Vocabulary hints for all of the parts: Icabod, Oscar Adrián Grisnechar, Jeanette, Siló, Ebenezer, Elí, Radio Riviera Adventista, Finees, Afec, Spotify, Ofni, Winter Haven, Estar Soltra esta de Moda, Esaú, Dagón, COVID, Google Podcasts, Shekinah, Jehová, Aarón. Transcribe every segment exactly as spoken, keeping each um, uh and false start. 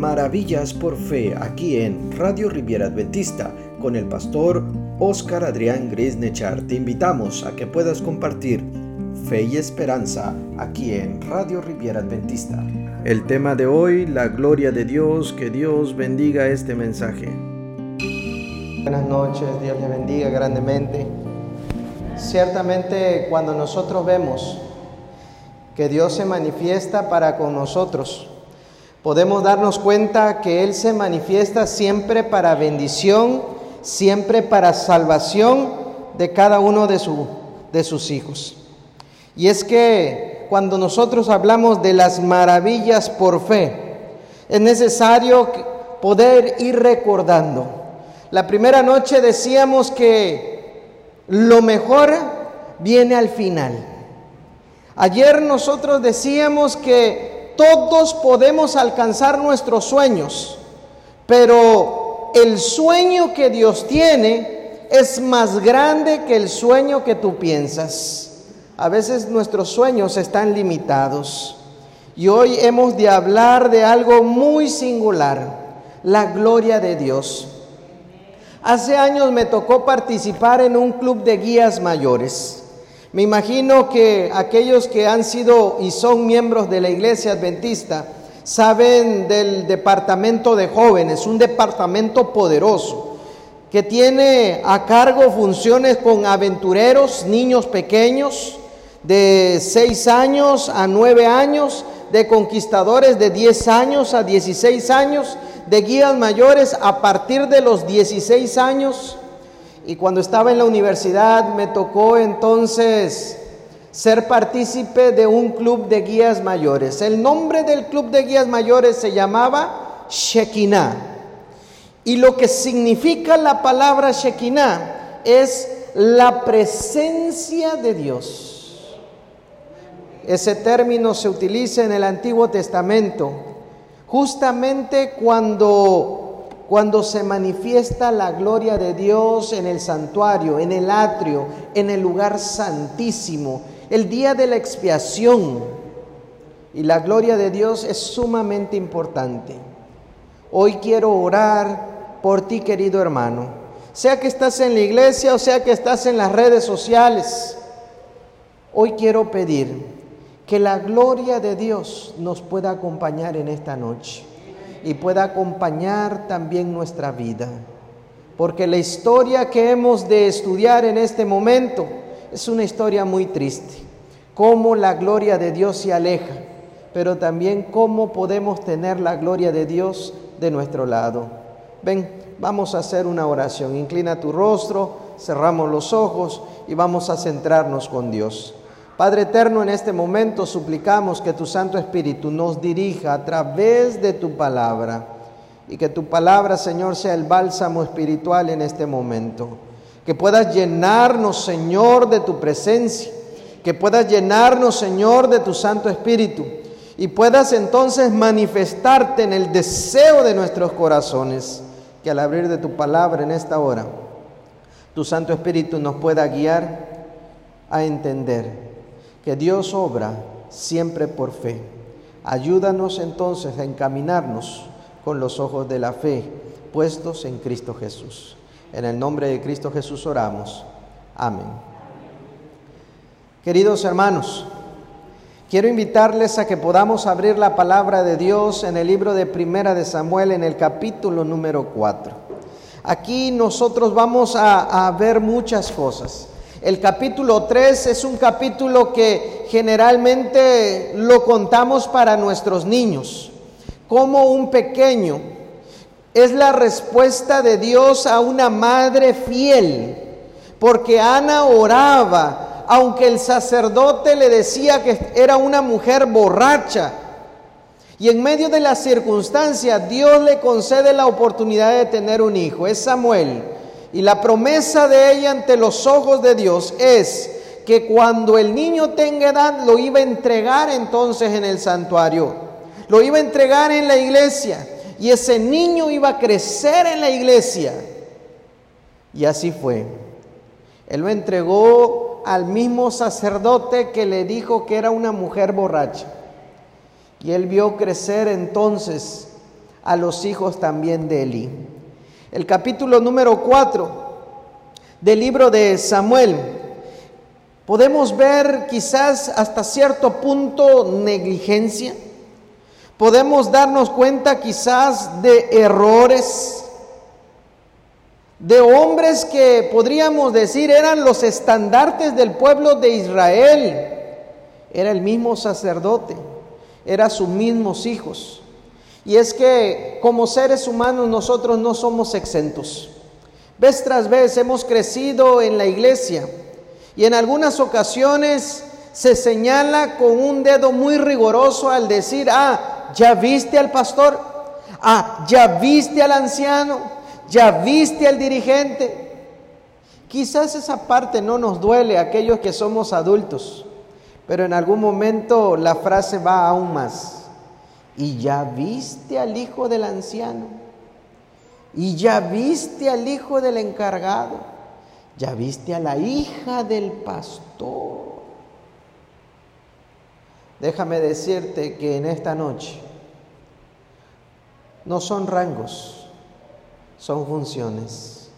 Maravillas por Fe, aquí en Radio Riviera Adventista, con el pastor Oscar Adrián Grisnechar. Te invitamos a que puedas compartir fe y esperanza aquí en Radio Riviera Adventista. El tema de hoy, la gloria de Dios. Que Dios bendiga este mensaje. Buenas noches, Dios les bendiga grandemente. Ciertamente, cuando nosotros vemos que Dios se manifiesta para con nosotros, podemos darnos cuenta que Él se manifiesta siempre para bendición, siempre para salvación de cada uno de, su, de sus hijos. Y es que cuando nosotros hablamos de las maravillas por fe, es necesario poder ir recordando. La primera noche decíamos que lo mejor viene al final. Ayer nosotros decíamos que todos podemos alcanzar nuestros sueños, pero el sueño que Dios tiene es más grande que el sueño que tú piensas. A veces nuestros sueños están limitados. Y hoy hemos de hablar de algo muy singular, la gloria de Dios. Hace años me tocó participar en un club de guías mayores. Me imagino que aquellos que han sido y son miembros de la Iglesia Adventista saben del departamento de jóvenes, un departamento poderoso que tiene a cargo funciones con aventureros, niños pequeños de seis años a nueve años, de conquistadores de diez años a dieciséis años, de guías mayores a partir de los dieciséis años. Y cuando estaba en la universidad me tocó entonces ser partícipe de un club de guías mayores. El nombre del club de guías mayores se llamaba Shekinah. Y lo que significa la palabra Shekinah es la presencia de Dios. Ese término se utiliza en el Antiguo Testamento, justamente cuando... Cuando se manifiesta la gloria de Dios en el santuario, en el atrio, en el lugar santísimo, el día de la expiación. Y la gloria de Dios es sumamente importante. Hoy quiero orar por ti, querido hermano. Sea que estás en la iglesia o sea que estás en las redes sociales, hoy quiero pedir que la gloria de Dios nos pueda acompañar en esta noche. Y pueda acompañar también nuestra vida. Porque la historia que hemos de estudiar en este momento es una historia muy triste. Cómo la gloria de Dios se aleja, pero también cómo podemos tener la gloria de Dios de nuestro lado. Ven, vamos a hacer una oración. Inclina tu rostro, cerramos los ojos y vamos a centrarnos con Dios. Padre eterno, en este momento suplicamos que tu Santo Espíritu nos dirija a través de tu palabra y que tu palabra, Señor, sea el bálsamo espiritual en este momento. Que puedas llenarnos, Señor, de tu presencia, que puedas llenarnos, Señor, de tu Santo Espíritu y puedas entonces manifestarte en el deseo de nuestros corazones, que al abrir de tu palabra en esta hora, tu Santo Espíritu nos pueda guiar a entender que Dios obra siempre por fe. Ayúdanos entonces a encaminarnos con los ojos de la fe puestos en Cristo Jesús. En el nombre de Cristo Jesús oramos. Amén. Queridos hermanos, quiero invitarles a que podamos abrir la palabra de Dios en el libro de Primera de Samuel, en el capítulo número cuatro. Aquí nosotros vamos a, a ver muchas cosas. El capítulo tres es un capítulo que generalmente lo contamos para nuestros niños, como un pequeño. Es la respuesta de Dios a una madre fiel, porque Ana oraba, aunque el sacerdote le decía que era una mujer borracha. Y en medio de las circunstancias, Dios le concede la oportunidad de tener un hijo, es Samuel. Y la promesa de ella ante los ojos de Dios es que cuando el niño tenga edad lo iba a entregar entonces en el santuario, lo iba a entregar en la iglesia y ese niño iba a crecer en la iglesia. Y así fue. Él lo entregó al mismo sacerdote que le dijo que era una mujer borracha. Y él vio crecer entonces a los hijos también de Elí. El capítulo número cuatro del libro de Samuel, podemos ver quizás hasta cierto punto negligencia, podemos darnos cuenta quizás de errores, de hombres que podríamos decir eran los estandartes del pueblo de Israel. Era el mismo sacerdote, eran sus mismos hijos. Y es que como seres humanos nosotros no somos exentos. Vez tras vez hemos crecido en la iglesia y en algunas ocasiones se señala con un dedo muy riguroso al decir, ah, ya viste al pastor, ah, ya viste al anciano, ya viste al dirigente. Quizás esa parte no nos duele a aquellos que somos adultos, pero en algún momento la frase va aún más. Y ya viste al hijo del anciano, y ya viste al hijo del encargado, ya viste a la hija del pastor. Déjame decirte que en esta noche no son rangos, son funciones.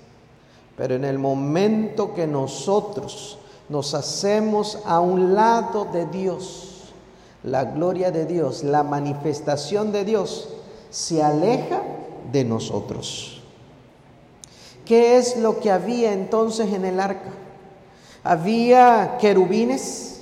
Pero en el momento que nosotros nos hacemos a un lado de Dios, la gloria de Dios, la manifestación de Dios se aleja de nosotros. ¿Qué es lo que había entonces en el arca? Había querubines.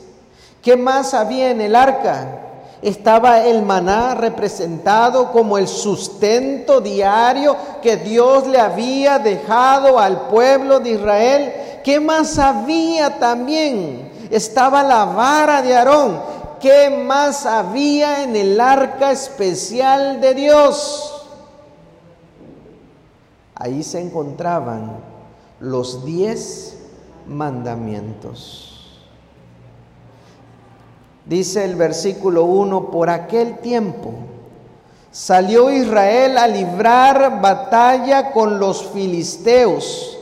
¿Qué más había en el arca? Estaba el maná representado como el sustento diario que Dios le había dejado al pueblo de Israel. ¿Qué más había también? Estaba la vara de Aarón. ¿Qué más había en el arca especial de Dios? Ahí se encontraban los diez mandamientos. Dice el versículo uno, por aquel tiempo salió Israel a librar batalla con los filisteos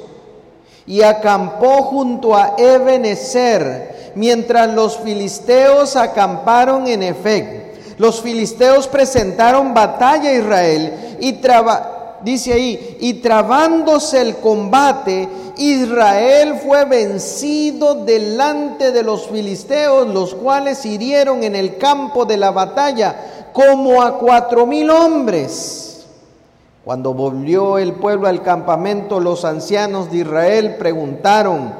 y acampó junto a Ebenezer, mientras los filisteos acamparon en Afec. Los filisteos presentaron batalla a Israel y traba, dice ahí, y trabándose el combate, Israel fue vencido delante de los filisteos, los cuales hirieron en el campo de la batalla como a cuatro mil hombres. Cuando volvió el pueblo al campamento, los ancianos de Israel preguntaron,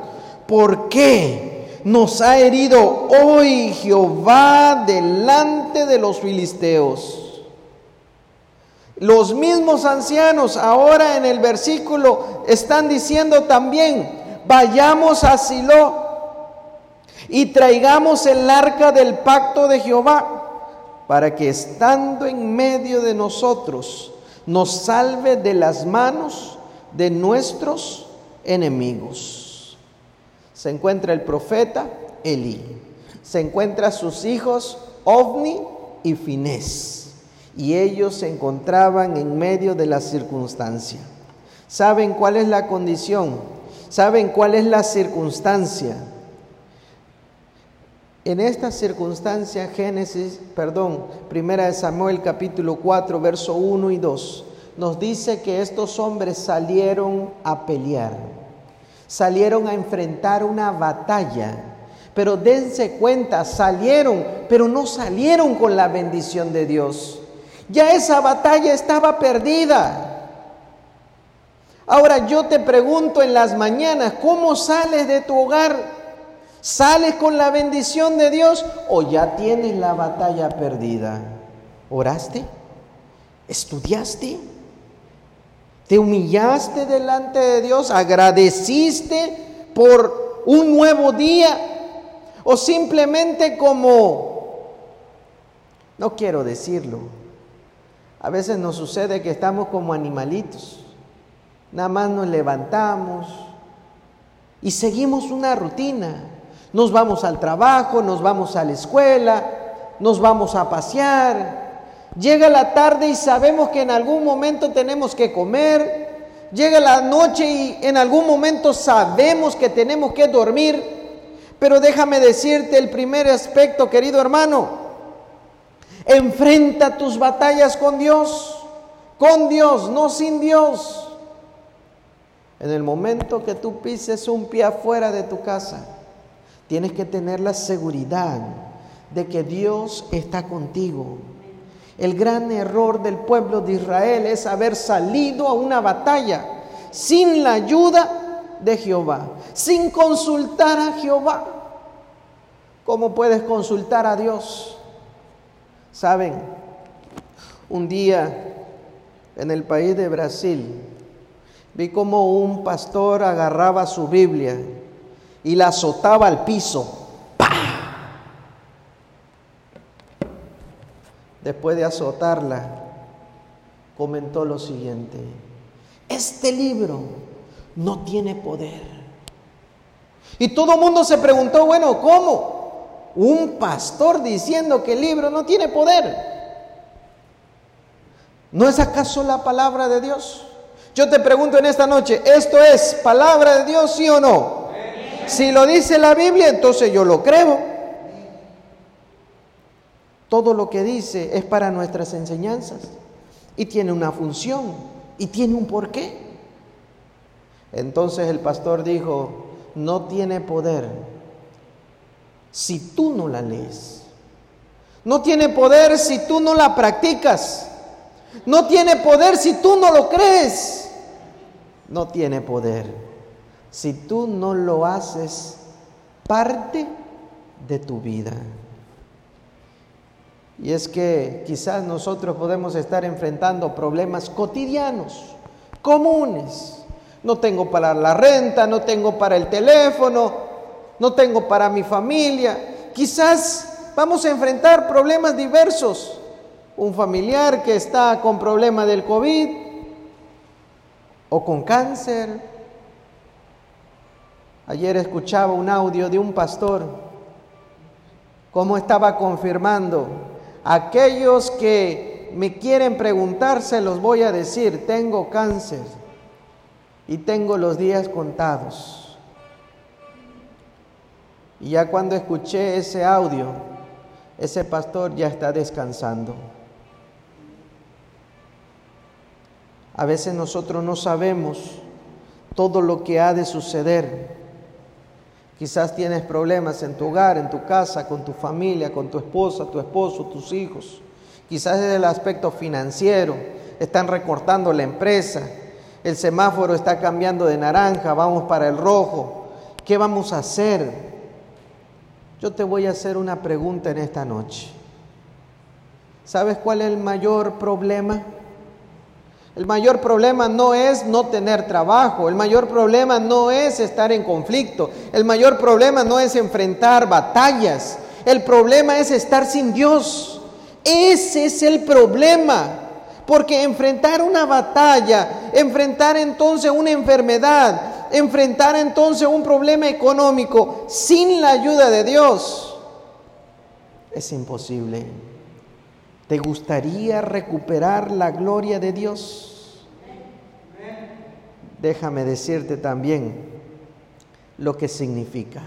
¿por qué nos ha herido hoy Jehová delante de los filisteos? Los mismos ancianos ahora en el versículo están diciendo también, vayamos a Siló y traigamos el arca del pacto de Jehová, para que estando en medio de nosotros nos salve de las manos de nuestros enemigos. Se encuentra el profeta Elí, se encuentra sus hijos Ofni y Finees, y ellos se encontraban en medio de la circunstancia. ¿Saben cuál es la condición? ¿Saben cuál es la circunstancia? En esta circunstancia, Génesis, perdón, Primera de Samuel capítulo cuatro, verso uno y dos, nos dice que estos hombres salieron a pelear. Salieron a enfrentar una batalla, pero dense cuenta, salieron, pero no salieron con la bendición de Dios. Ya esa batalla estaba perdida. Ahora yo te pregunto en las mañanas, ¿cómo sales de tu hogar? ¿Sales con la bendición de Dios o ya tienes la batalla perdida? ¿Oraste? ¿Estudiaste? ¿Te humillaste delante de Dios? ¿Agradeciste por un nuevo día? ¿O simplemente como, no quiero decirlo, a veces nos sucede que estamos como animalitos, nada más nos levantamos y seguimos una rutina, nos vamos al trabajo, nos vamos a la escuela, nos vamos a pasear? Llega la tarde y sabemos que en algún momento tenemos que comer. Llega la noche y en algún momento sabemos que tenemos que dormir. Pero déjame decirte el primer aspecto, querido hermano. Enfrenta tus batallas con Dios. con Dios, no sin Dios. En el momento que tú pises un pie afuera de tu casa, tienes que tener la seguridad de que Dios está contigo. El gran error del pueblo de Israel es haber salido a una batalla sin la ayuda de Jehová, sin consultar a Jehová. ¿Cómo puedes consultar a Dios? Saben, un día en el país de Brasil vi como un pastor agarraba su Biblia y la azotaba al piso. Después de azotarla, comentó lo siguiente: este libro no tiene poder. Y todo el mundo se preguntó, bueno, ¿cómo? Un pastor diciendo que el libro no tiene poder. ¿No es acaso la palabra de Dios? Yo te pregunto en esta noche, ¿esto es palabra de Dios, sí o no? Si lo dice la Biblia, entonces yo lo creo. Todo lo que dice es para nuestras enseñanzas y tiene una función y tiene un porqué. Entonces el pastor dijo, no tiene poder si tú no la lees. No tiene poder si tú no la practicas. No tiene poder si tú no lo crees. No tiene poder si tú no lo haces parte de tu vida. Y es que quizás nosotros podemos estar enfrentando problemas cotidianos, comunes. No tengo para la renta, no tengo para el teléfono, no tengo para mi familia. Quizás vamos a enfrentar problemas diversos. Un familiar que está con problema del COVID o con cáncer. Ayer escuchaba un audio de un pastor, cómo estaba confirmando: aquellos que me quieren preguntar, se los voy a decir, tengo cáncer y tengo los días contados. Y ya cuando escuché ese audio, ese pastor ya está descansando. A veces nosotros no sabemos todo lo que ha de suceder. Quizás tienes problemas en tu hogar, en tu casa, con tu familia, con tu esposa, tu esposo, tus hijos. Quizás es el aspecto financiero, están recortando la empresa, el semáforo está cambiando de naranja, vamos para el rojo. ¿Qué vamos a hacer? Yo te voy a hacer una pregunta en esta noche. ¿Sabes cuál es el mayor problema? El mayor problema no es no tener trabajo, el mayor problema no es estar en conflicto, el mayor problema no es enfrentar batallas, el problema es estar sin Dios. Ese es el problema, porque enfrentar una batalla, enfrentar entonces una enfermedad, enfrentar entonces un problema económico sin la ayuda de Dios es imposible. ¿Te gustaría recuperar la gloria de Dios? Déjame decirte también lo que significa.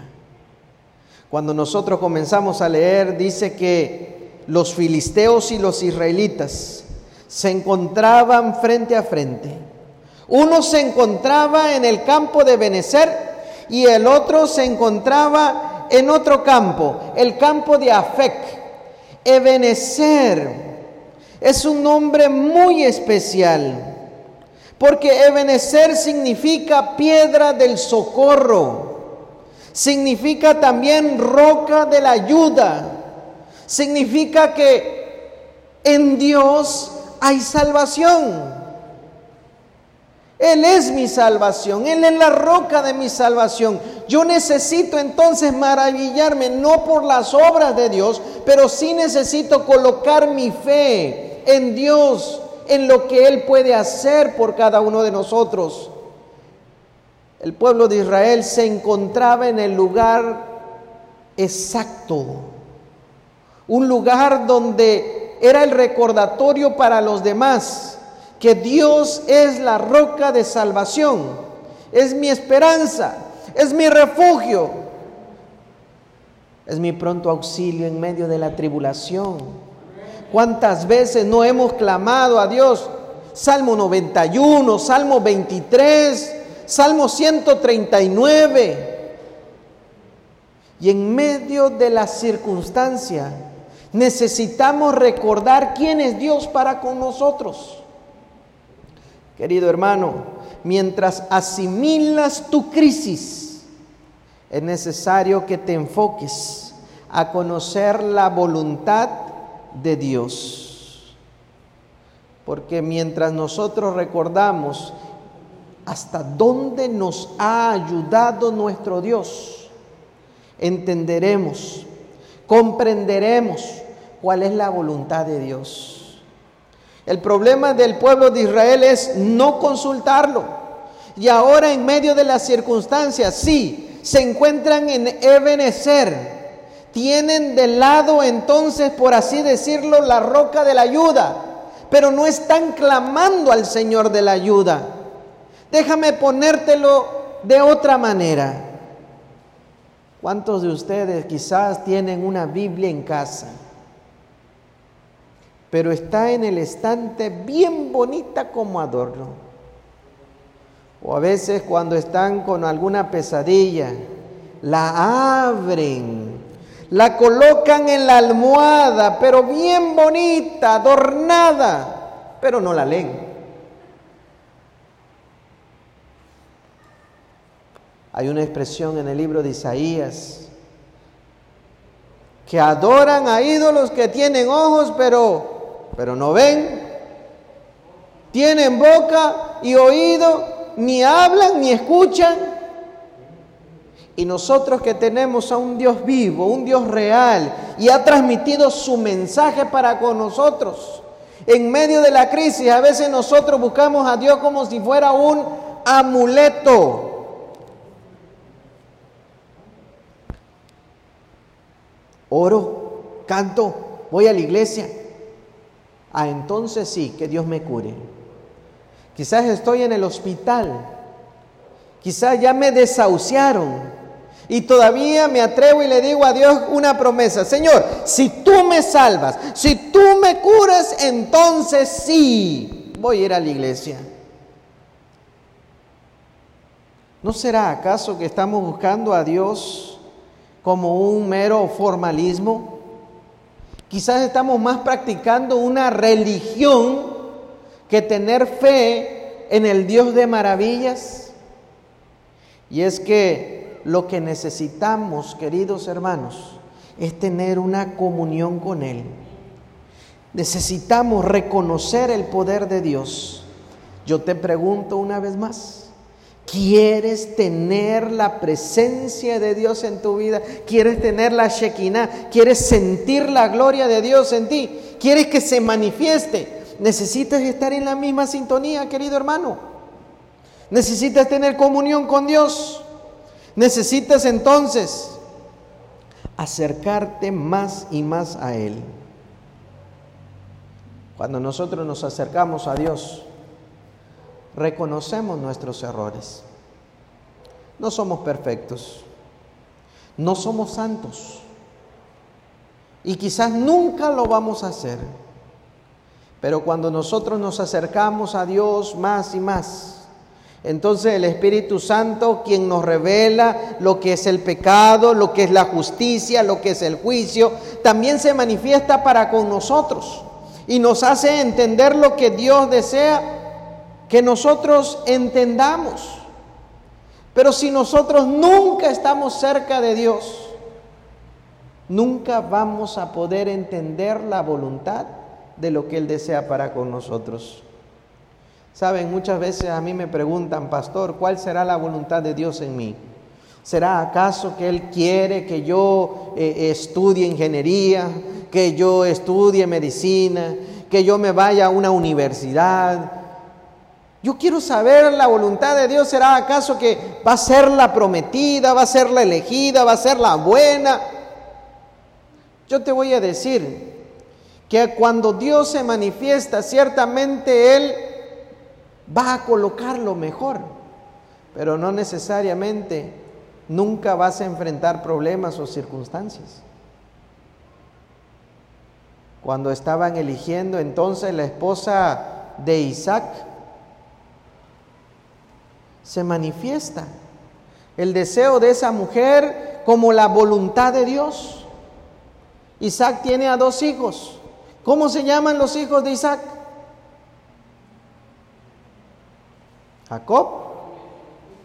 Cuando nosotros comenzamos a leer, dice que los filisteos y los israelitas se encontraban frente a frente. Uno se encontraba en el campo de Ebenezer y el otro se encontraba en otro campo, el campo de Afec. Ebenezer es un nombre muy especial, porque Ebenezer significa piedra del socorro, significa también roca de la ayuda, significa que en Dios hay salvación. Él es mi salvación, Él es la roca de mi salvación. Yo necesito entonces maravillarme, no por las obras de Dios, pero sí necesito colocar mi fe en Dios, en lo que Él puede hacer por cada uno de nosotros. El pueblo de Israel se encontraba en el lugar exacto, un lugar donde era el recordatorio para los demás que Dios es la roca de salvación, es mi esperanza, es mi refugio, es mi pronto auxilio en medio de la tribulación. ¿Cuántas veces no hemos clamado a Dios? Salmo noventa y uno, Salmo veintitrés, Salmo ciento treinta y nueve. Y en medio de la circunstancia, necesitamos recordar quién es Dios para con nosotros. Querido hermano, mientras asimilas tu crisis, es necesario que te enfoques a conocer la voluntad de Dios. Porque mientras nosotros recordamos hasta dónde nos ha ayudado nuestro Dios, entenderemos, comprenderemos cuál es la voluntad de Dios. El problema del pueblo de Israel es no consultarlo. Y ahora en medio de las circunstancias, sí, se encuentran en Ebenezer. Tienen de lado entonces, por así decirlo, la roca de la ayuda. Pero no están clamando al Señor de la ayuda. Déjame ponértelo de otra manera. ¿Cuántos de ustedes quizás tienen una Biblia en casa? Pero está en el estante bien bonita como adorno. O a veces cuando están con alguna pesadilla, la abren, la colocan en la almohada, pero bien bonita, adornada, pero no la leen. Hay una expresión en el libro de Isaías, que adoran a ídolos que tienen ojos, pero, pero no ven. Tienen boca y oído, ni hablan, ni escuchan. Y nosotros que tenemos a un Dios vivo, un Dios real, y ha transmitido su mensaje para con nosotros. En medio de la crisis, a veces nosotros buscamos a Dios como si fuera un amuleto. Oro, canto, voy a la iglesia. Ah, entonces sí, que Dios me cure. Quizás estoy en el hospital. Quizás ya me desahuciaron. Y todavía me atrevo y le digo a Dios una promesa. Señor, si tú me salvas, si tú me curas, entonces sí, voy a ir a la iglesia. ¿No será acaso que estamos buscando a Dios como un mero formalismo? Quizás estamos más practicando una religión que tener fe en el Dios de maravillas. Y es que lo que necesitamos, queridos hermanos, es tener una comunión con Él. Necesitamos reconocer el poder de Dios. Yo te pregunto una vez más, ¿quieres tener la presencia de Dios en tu vida? ¿Quieres tener la Shekinah? ¿Quieres sentir la gloria de Dios en ti? ¿Quieres que se manifieste? Necesitas estar en la misma sintonía, querido hermano. Necesitas tener comunión con Dios. Necesitas entonces acercarte más y más a Él. Cuando nosotros nos acercamos a Dios, reconocemos nuestros errores. No somos perfectos. No somos santos. Y quizás nunca lo vamos a hacer. Pero cuando nosotros nos acercamos a Dios más y más, entonces el Espíritu Santo, quien nos revela lo que es el pecado, lo que es la justicia, lo que es el juicio, también se manifiesta para con nosotros. Y nos hace entender lo que Dios desea que nosotros entendamos. Pero si nosotros nunca estamos cerca de Dios, nunca vamos a poder entender la voluntad de lo que Él desea para con nosotros. Saben, muchas veces a mí me preguntan, pastor, ¿cuál será la voluntad de Dios en mí? ¿Será acaso que Él quiere que yo eh, estudie ingeniería, que yo estudie medicina, que yo me vaya a una universidad? Yo quiero saber la voluntad de Dios. ¿Será acaso que va a ser la prometida, va a ser la elegida, va a ser la buena? Yo te voy a decir que cuando Dios se manifiesta, ciertamente Él va a colocar lo mejor. Pero no necesariamente nunca vas a enfrentar problemas o circunstancias. Cuando estaban eligiendo entonces la esposa de Isaac se manifiesta. El deseo de esa mujer como la voluntad de Dios. Isaac tiene a dos hijos. ¿Cómo se llaman los hijos de Isaac? Jacob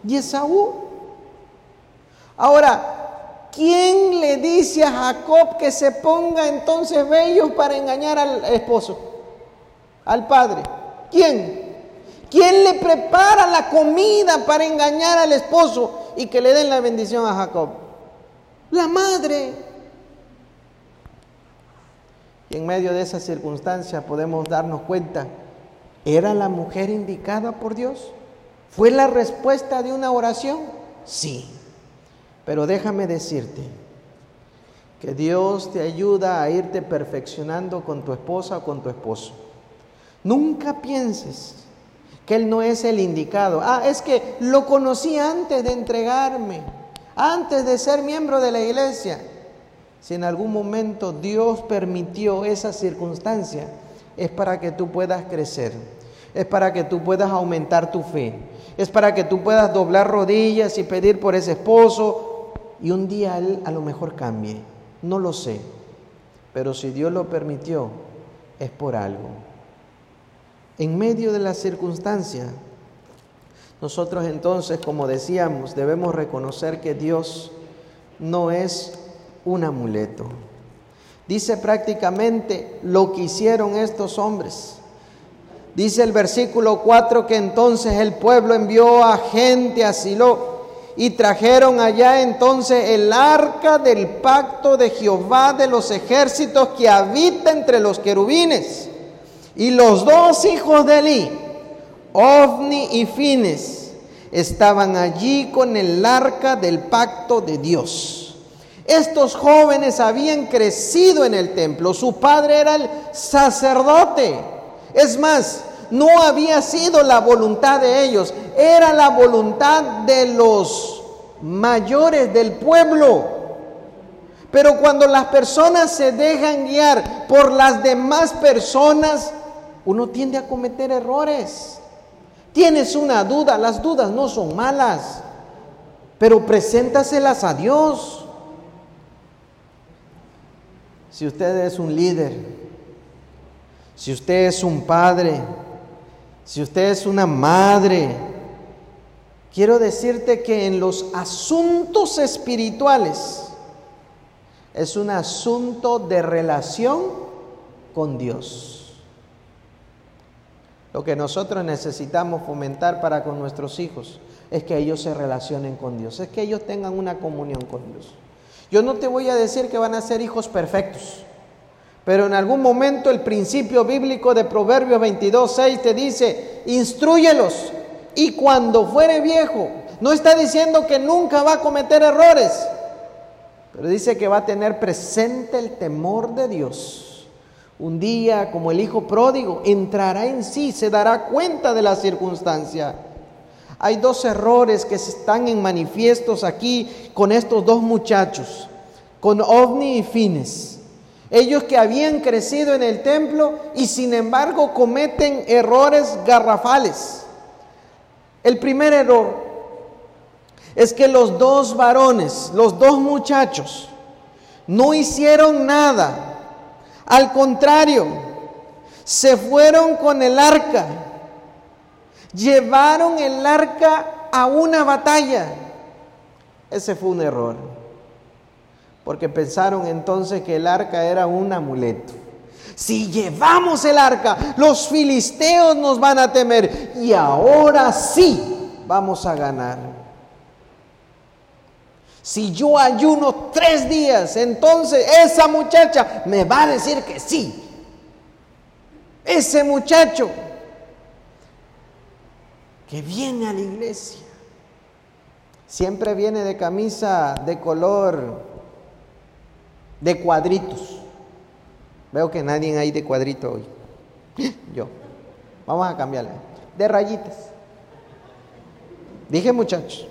y Esaú. Ahora, ¿quién le dice a Jacob que se ponga entonces bello para engañar al esposo, al padre? ¿Quién? ¿Quién le prepara la comida para engañar al esposo y que le den la bendición a Jacob? La madre. Y en medio de esas circunstancias podemos darnos cuenta, ¿era la mujer indicada por Dios? ¿Fue la respuesta de una oración? Sí. Pero déjame decirte que Dios te ayuda a irte perfeccionando con tu esposa o con tu esposo. Nunca pienses que él no es el indicado. Ah, es que lo conocí antes de entregarme, antes de ser miembro de la iglesia. Si en algún momento Dios permitió esa circunstancia, es para que tú puedas crecer, es para que tú puedas aumentar tu fe, es para que tú puedas doblar rodillas y pedir por ese esposo, y un día él a lo mejor cambie, no lo sé, pero si Dios lo permitió, es por algo. En medio de la circunstancia, nosotros entonces, como decíamos, debemos reconocer que Dios no es un amuleto. Dice prácticamente lo que hicieron estos hombres. Dice el versículo cuatro que entonces el pueblo envió a gente a Silo y trajeron allá entonces el arca del pacto de Jehová de los ejércitos que habita entre los querubines. Y los dos hijos de Elí, Ofni y Finees, estaban allí con el arca del pacto de Dios. Estos jóvenes habían crecido en el templo. Su padre era el sacerdote. Es más, no había sido la voluntad de ellos, era la voluntad de los mayores del pueblo. Pero cuando las personas se dejan guiar por las demás personas, uno tiende a cometer errores. Tienes una duda, las dudas no son malas, pero preséntaselas a Dios. Si usted es un líder, si usted es un padre, si usted es una madre, quiero decirte que en los asuntos espirituales es un asunto de relación con Dios. Lo que nosotros necesitamos fomentar para con nuestros hijos es que ellos se relacionen con Dios, es que ellos tengan una comunión con Dios. Yo no te voy a decir que van a ser hijos perfectos, pero en algún momento el principio bíblico de Proverbios veintidós seis te dice, instrúyelos y cuando fuere viejo, no está diciendo que nunca va a cometer errores, pero dice que va a tener presente el temor de Dios. Un día, como el hijo pródigo, entrará en sí, se dará cuenta de la circunstancia. Hay dos errores que están en manifiestos aquí con estos dos muchachos, con Ofni y Finees. Ellos que habían crecido en el templo y sin embargo cometen errores garrafales. El primer error es que los dos varones, los dos muchachos, no hicieron nada. Al contrario, se fueron con el arca, llevaron el arca a una batalla. Ese fue un error, porque pensaron entonces que el arca era un amuleto. Si llevamos el arca, los filisteos nos van a temer y ahora sí vamos a ganar. Si yo ayuno tres días, entonces esa muchacha me va a decir que sí. Ese muchacho que viene a la iglesia, siempre viene de camisa de color de cuadritos. Veo que nadie hay de cuadrito hoy. Yo. Vamos a cambiarla. De rayitas. Dije muchachos.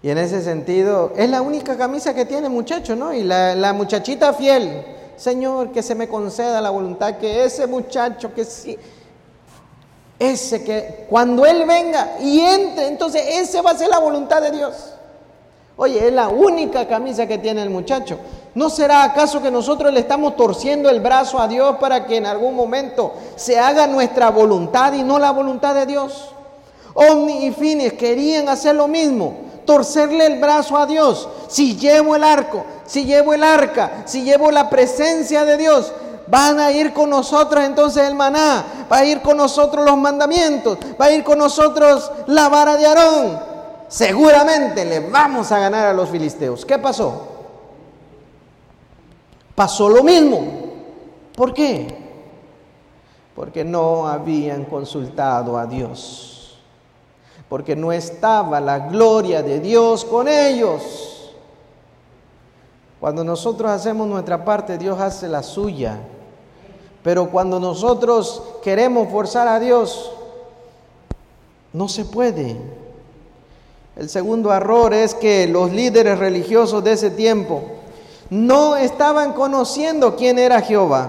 Y en ese sentido, es la única camisa que tiene muchacho, ¿no? Y la, la muchachita fiel, Señor, que se me conceda la voluntad, que ese muchacho, que sí, ese que cuando él venga y entre, entonces ese va a ser la voluntad de Dios. Oye, es la única camisa que tiene el muchacho. ¿No será acaso que nosotros le estamos torciendo el brazo a Dios para que en algún momento se haga nuestra voluntad y no la voluntad de Dios? Ofni y Finees querían hacer lo mismo, torcerle el brazo a Dios. Si llevo el arco, si llevo el arca, si llevo la presencia de Dios, van a ir con nosotros entonces el maná, va a ir con nosotros los mandamientos, va a ir con nosotros la vara de Aarón. Seguramente le vamos a ganar a los filisteos. ¿Qué pasó? Pasó lo mismo. ¿Por qué? Porque no habían consultado a Dios. Porque no estaba la gloria de Dios con ellos. Cuando nosotros hacemos nuestra parte, Dios hace la suya. Pero cuando nosotros queremos forzar a Dios, no se puede. El segundo error es que los líderes religiosos de ese tiempo no estaban conociendo quién era Jehová.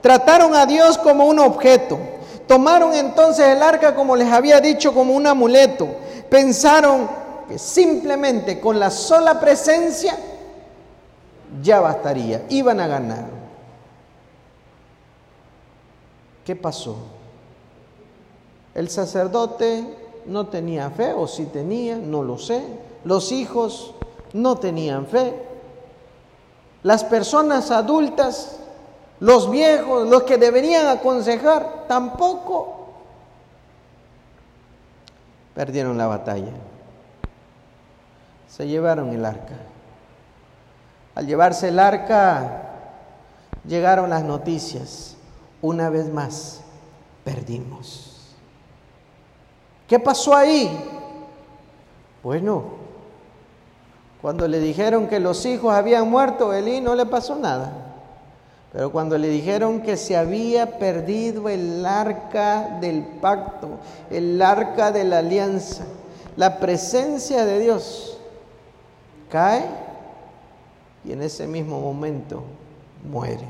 Trataron a Dios como un objeto. Tomaron entonces el arca, como les había dicho, como un amuleto. Pensaron que simplemente con la sola presencia ya bastaría, iban a ganar. ¿Qué pasó? El sacerdote no tenía fe, o si tenía, no lo sé. Los hijos no tenían fe. Las personas adultas, los viejos, los que deberían aconsejar, tampoco. Perdieron la batalla. Se llevaron el arca. Al llevarse el arca, llegaron las noticias. Una vez más, perdimos. ¿Qué pasó ahí? Bueno, cuando le dijeron que los hijos habían muerto, Elí no le pasó nada. Pero cuando le dijeron que se había perdido el arca del pacto, el arca de la alianza, la presencia de Dios cae y en ese mismo momento muere.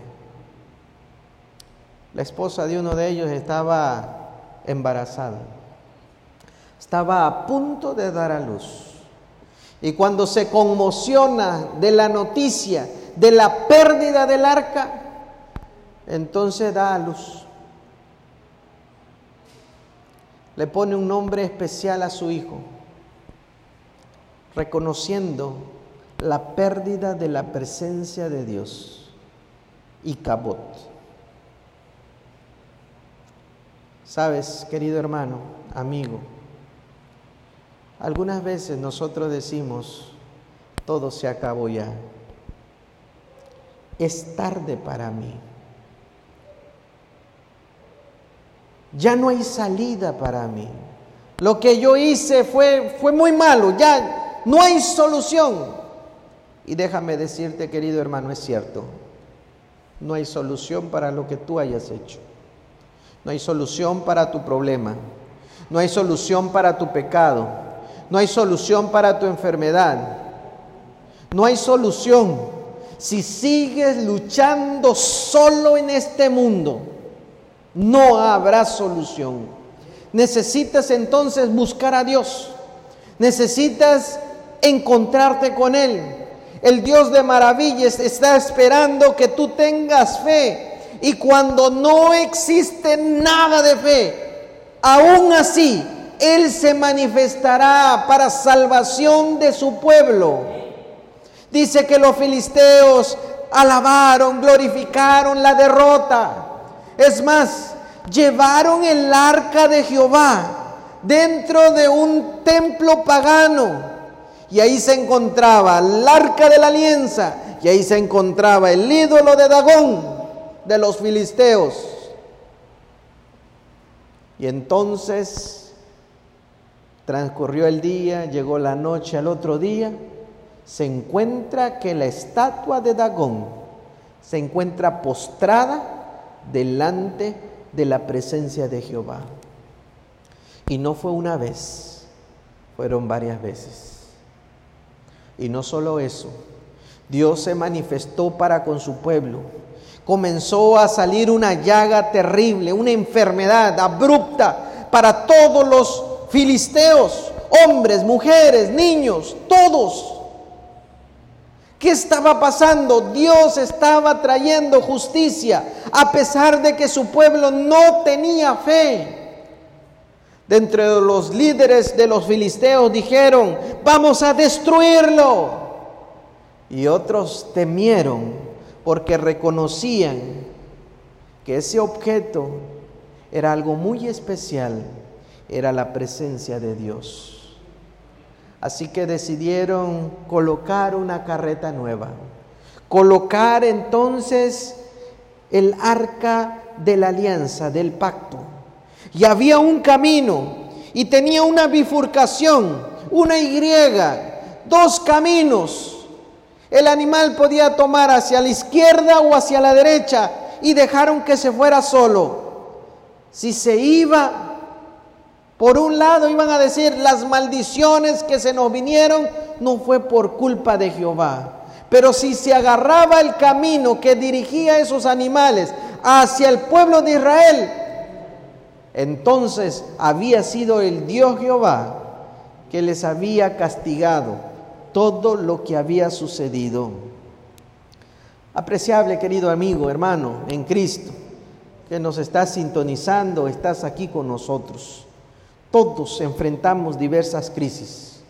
La esposa de uno de ellos estaba embarazada, estaba a punto de dar a luz. Y cuando se conmociona de la noticia de la pérdida del arca, entonces da a luz. Le pone un nombre especial a su hijo, reconociendo la pérdida de la presencia de Dios. Icabod. Sabes, querido hermano, amigo, algunas veces nosotros decimos, todo se acabó ya. Es tarde para mí. Ya no hay salida para mí. Lo que yo hice fue, fue muy malo. Ya no hay solución. Y déjame decirte, querido hermano, es cierto. No hay solución para lo que tú hayas hecho. No hay solución para tu problema. No hay solución para tu pecado. No hay solución para tu enfermedad. No hay solución si sigues luchando solo en este mundo. No habrá solución. Necesitas entonces buscar a Dios. Necesitas encontrarte con Él. El Dios de maravillas está esperando que tú tengas fe. Y cuando no existe nada de fe, aún así, Él se manifestará para salvación de su pueblo. Dice que los filisteos alabaron, glorificaron la derrota. Es más, llevaron el arca de Jehová dentro de un templo pagano. Y ahí se encontraba el arca de la alianza. Y ahí se encontraba el ídolo de Dagón, de los filisteos. Y entonces transcurrió el día, llegó la noche, al otro día se encuentra que la estatua de Dagón se encuentra postrada delante de la presencia de Jehová. Y no fue una vez, fueron varias veces. Y no solo eso, Dios se manifestó para con su pueblo. comenzó a salir una llaga terrible, una enfermedad abrupta para todos los filisteos, hombres, mujeres, niños, todos. ¿Qué estaba pasando? Dios estaba trayendo justicia, a pesar de que su pueblo no tenía fe. Dentro de los líderes de los filisteos dijeron, vamos a destruirlo. Y otros temieron porque reconocían que ese objeto era algo muy especial, era la presencia de Dios. Así que decidieron colocar una carreta nueva, colocar entonces el arca de la alianza, del pacto. Y había un camino y tenía una bifurcación, una Y, dos caminos. El animal podía tomar hacia la izquierda o hacia la derecha y dejaron que se fuera solo. Si se iba por un lado iban a decir, las maldiciones que se nos vinieron no fue por culpa de Jehová. Pero si se agarraba el camino que dirigía esos animales hacia el pueblo de Israel, entonces había sido el Dios Jehová que les había castigado todo lo que había sucedido. Apreciable querido amigo, hermano en Cristo, que nos estás sintonizando, estás aquí con nosotros. Todos enfrentamos diversas crisis.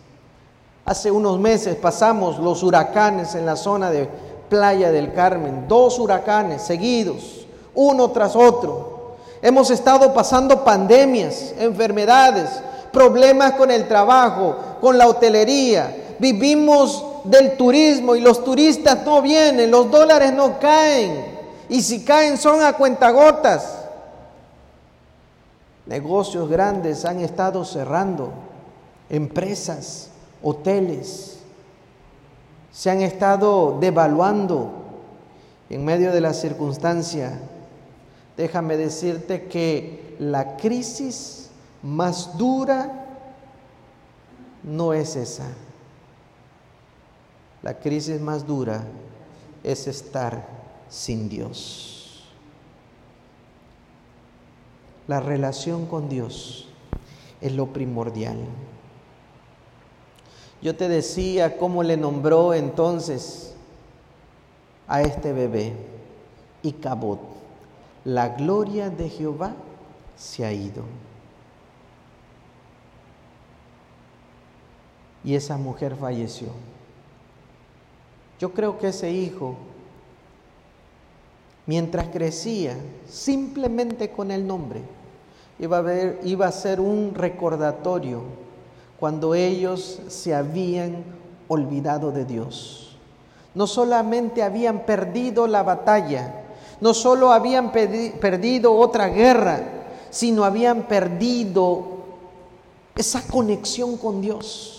Hace unos meses pasamos los huracanes en la zona de Playa del Carmen. Dos huracanes seguidos, uno tras otro. Hemos estado pasando pandemias, enfermedades, problemas con el trabajo, con la hotelería. Vivimos del turismo y los turistas no vienen, los dólares no caen. Y si caen son a cuentagotas. Negocios grandes han estado cerrando, empresas, hoteles, se han estado devaluando. En medio de la circunstancia, déjame decirte que la crisis más dura no es esa. La crisis más dura es estar sin Dios. La relación con Dios es lo primordial. Yo te decía cómo le nombró entonces a este bebé, Icabod. La gloria de Jehová se ha ido. Y esa mujer falleció. Yo creo que ese hijo, mientras crecía, simplemente con el nombre, iba a, ver, iba a ser un recordatorio cuando ellos se habían olvidado de Dios. No solamente habían perdido la batalla, no solo habían pedi- perdido otra guerra, sino habían perdido esa conexión con Dios.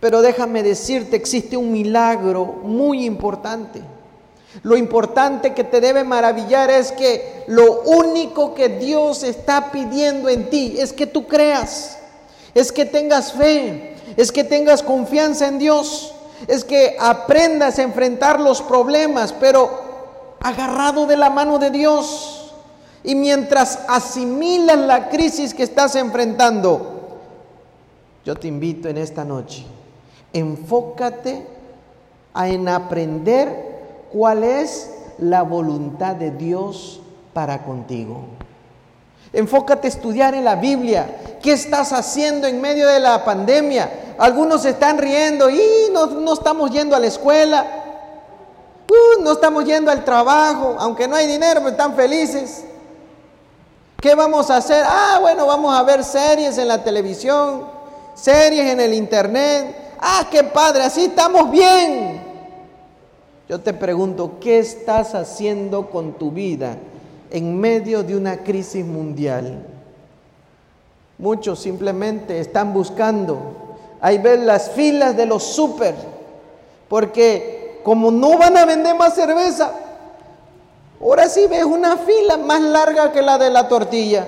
Pero déjame decirte, existe un milagro muy importante. Lo importante que te debe maravillar es que lo único que Dios está pidiendo en ti es que tú creas, es que tengas fe, es que tengas confianza en Dios, es que aprendas a enfrentar los problemas, pero agarrado de la mano de Dios. Y mientras asimilas la crisis que estás enfrentando, yo te invito en esta noche, enfócate a en aprender cuál es la voluntad de Dios para contigo. Enfócate a estudiar en la Biblia. ¿Qué estás haciendo en medio de la pandemia? Algunos están riendo. Y no, no estamos yendo a la escuela. Uh, no estamos yendo al trabajo. Aunque no hay dinero, pero están felices. ¿Qué vamos a hacer? Ah, bueno, vamos a ver series en la televisión. Series en el internet. Ah, qué padre, así estamos bien. Yo te pregunto, ¿qué estás haciendo con tu vida en medio de una crisis mundial? Muchos simplemente están buscando. Ahí ven las filas de los súper, porque como no van a vender más cerveza, ahora sí ves una fila más larga que la de la tortilla.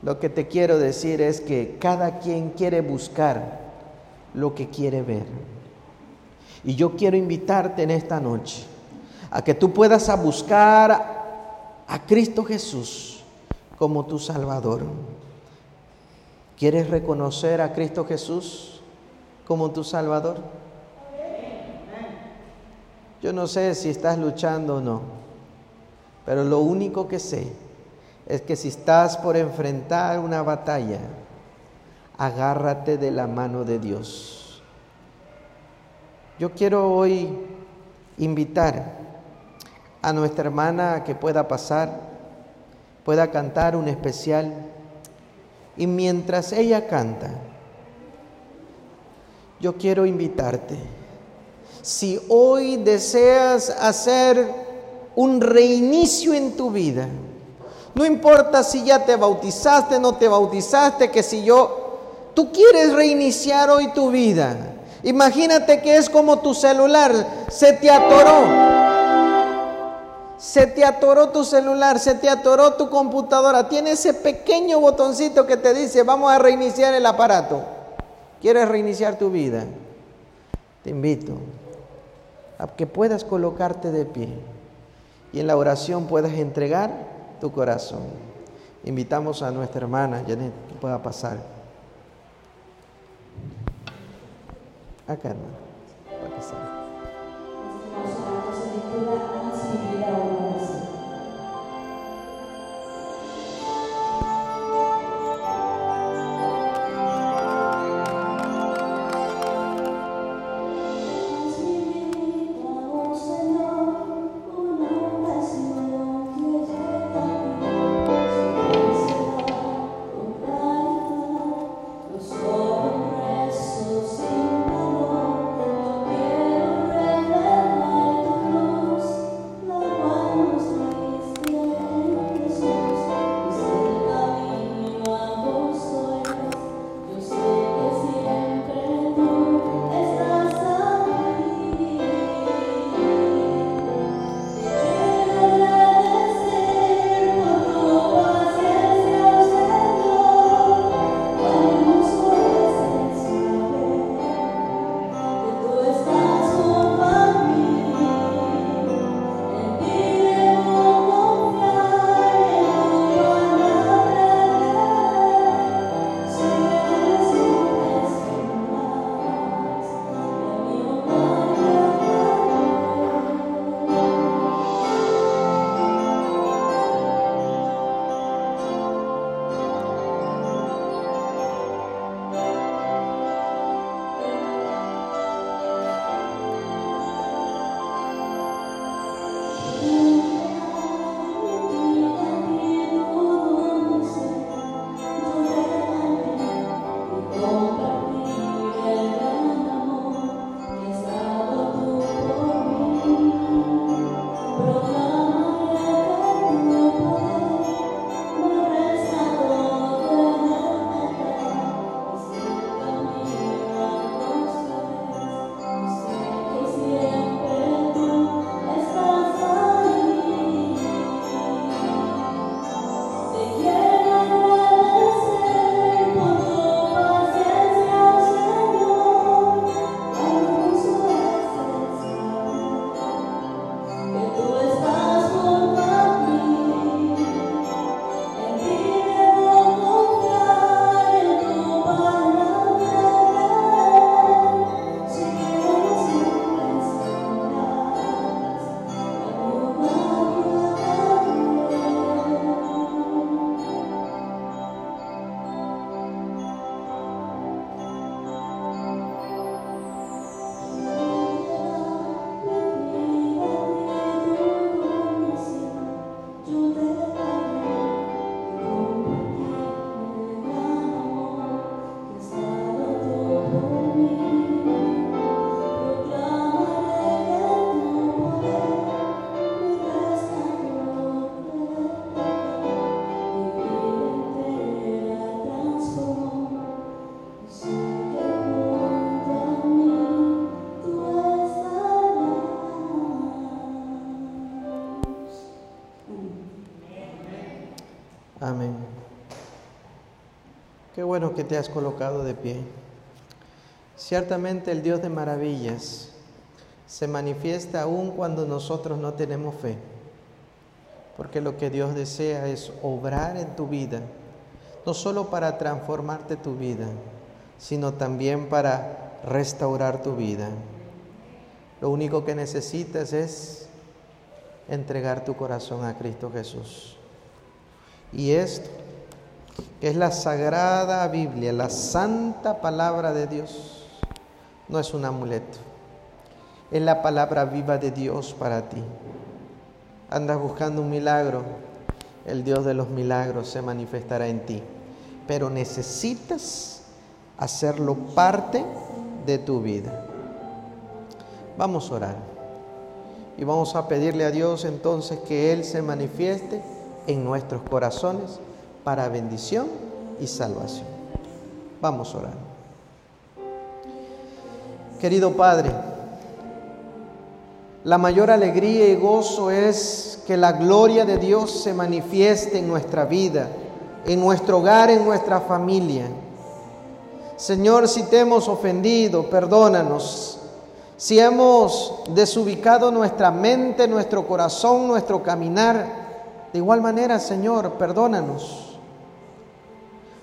Lo que te quiero decir es que cada quien quiere buscar lo que quiere ver. Y yo quiero invitarte en esta noche a que tú puedas a buscar a Cristo Jesús como tu Salvador. ¿Quieres reconocer a Cristo Jesús como tu Salvador? Yo no sé si estás luchando o no, pero lo único que sé es que si estás por enfrentar una batalla, agárrate de la mano de Dios. Yo quiero hoy invitar a nuestra hermana a que pueda pasar, pueda cantar un especial, y mientras ella canta, yo quiero invitarte. Si hoy deseas hacer un reinicio en tu vida, no importa si ya te bautizaste, no te bautizaste, que si yo, tú quieres reiniciar hoy tu vida. Imagínate que es como tu celular, se te atoró. Se te atoró tu celular, se te atoró tu computadora. Tiene ese pequeño botoncito que te dice, vamos a reiniciar el aparato. ¿Quieres reiniciar tu vida? Te invito a que puedas colocarte de pie y en la oración puedas entregar tu corazón. Invitamos a nuestra hermana Jeanette que pueda pasar. Acá, hermana. Para que salga. Amén. Qué bueno que te has colocado de pie. Ciertamente el Dios de maravillas se manifiesta aún cuando nosotros no tenemos fe. Porque lo que Dios desea es obrar en tu vida, no solo para transformarte tu vida, sino también para restaurar tu vida. Lo único que necesitas es entregar tu corazón a Cristo Jesús. Y esto es la Sagrada Biblia, la Santa Palabra de Dios. No es un amuleto, es la palabra viva de Dios para ti. Andas buscando un milagro, el Dios de los milagros se manifestará en ti, pero necesitas hacerlo parte de tu vida. Vamos a orar y vamos a pedirle a Dios entonces que Él se manifieste en nuestros corazones para bendición y salvación. Vamos a orar. Querido Padre, la mayor alegría y gozo es que la gloria de Dios se manifieste en nuestra vida, en nuestro hogar, en nuestra familia. Señor, si te hemos ofendido, perdónanos. Si hemos desubicado nuestra mente, nuestro corazón, nuestro caminar, de igual manera, Señor, perdónanos.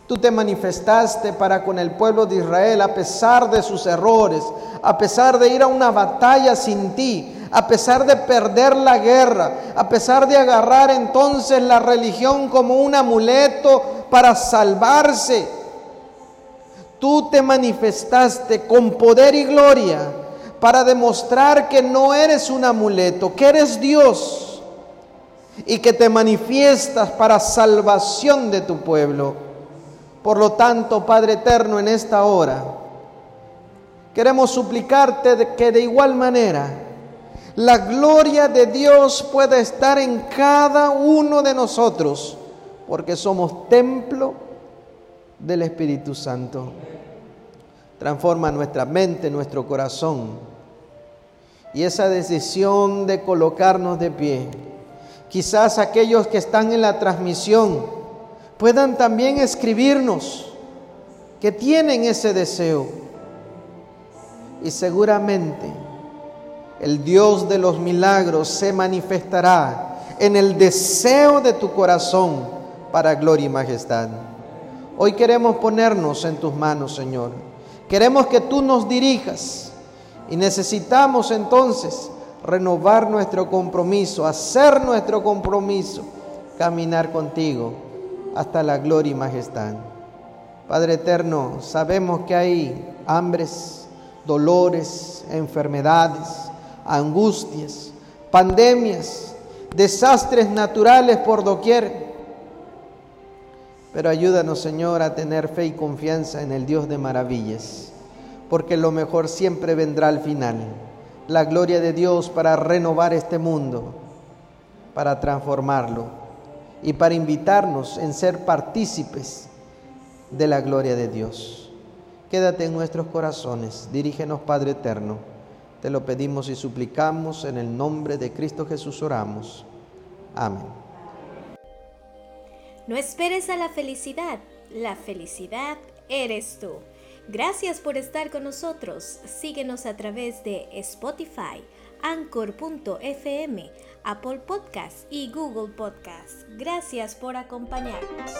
Tú te manifestaste para con el pueblo de Israel a pesar de sus errores, a pesar de ir a una batalla sin ti, a pesar de perder la guerra, a pesar de agarrar entonces la religión como un amuleto para salvarse. Tú te manifestaste con poder y gloria para demostrar que no eres un amuleto, que eres Dios y que te manifiestas para salvación de tu pueblo. Por lo tanto, Padre eterno, en esta hora queremos suplicarte que de igual manera la gloria de Dios pueda estar en cada uno de nosotros, porque somos templo del Espíritu Santo. Transforma nuestra mente, nuestro corazón, y esa decisión de colocarnos de pie. Quizás aquellos que están en la transmisión puedan también escribirnos que tienen ese deseo, y seguramente el Dios de los milagros se manifestará en el deseo de tu corazón para gloria y majestad. Hoy queremos ponernos en tus manos, Señor. Queremos que tú nos dirijas y necesitamos entonces renovar nuestro compromiso, hacer nuestro compromiso, caminar contigo hasta la gloria y majestad. Padre eterno, sabemos que hay hambres, dolores, enfermedades, angustias, pandemias, desastres naturales por doquier. Pero ayúdanos, Señor, a tener fe y confianza en el Dios de maravillas, porque lo mejor siempre vendrá al final. La gloria de Dios para renovar este mundo, para transformarlo y para invitarnos en ser partícipes de la gloria de Dios. Quédate en nuestros corazones, dirígenos, Padre eterno. Te lo pedimos y suplicamos en el nombre de Cristo Jesús oramos. Amén. No esperes a la felicidad, la felicidad eres tú. Gracias por estar con nosotros. Síguenos a través de Spotify, anchor punto efe eme, Apple Podcasts y Google Podcasts. Gracias por acompañarnos.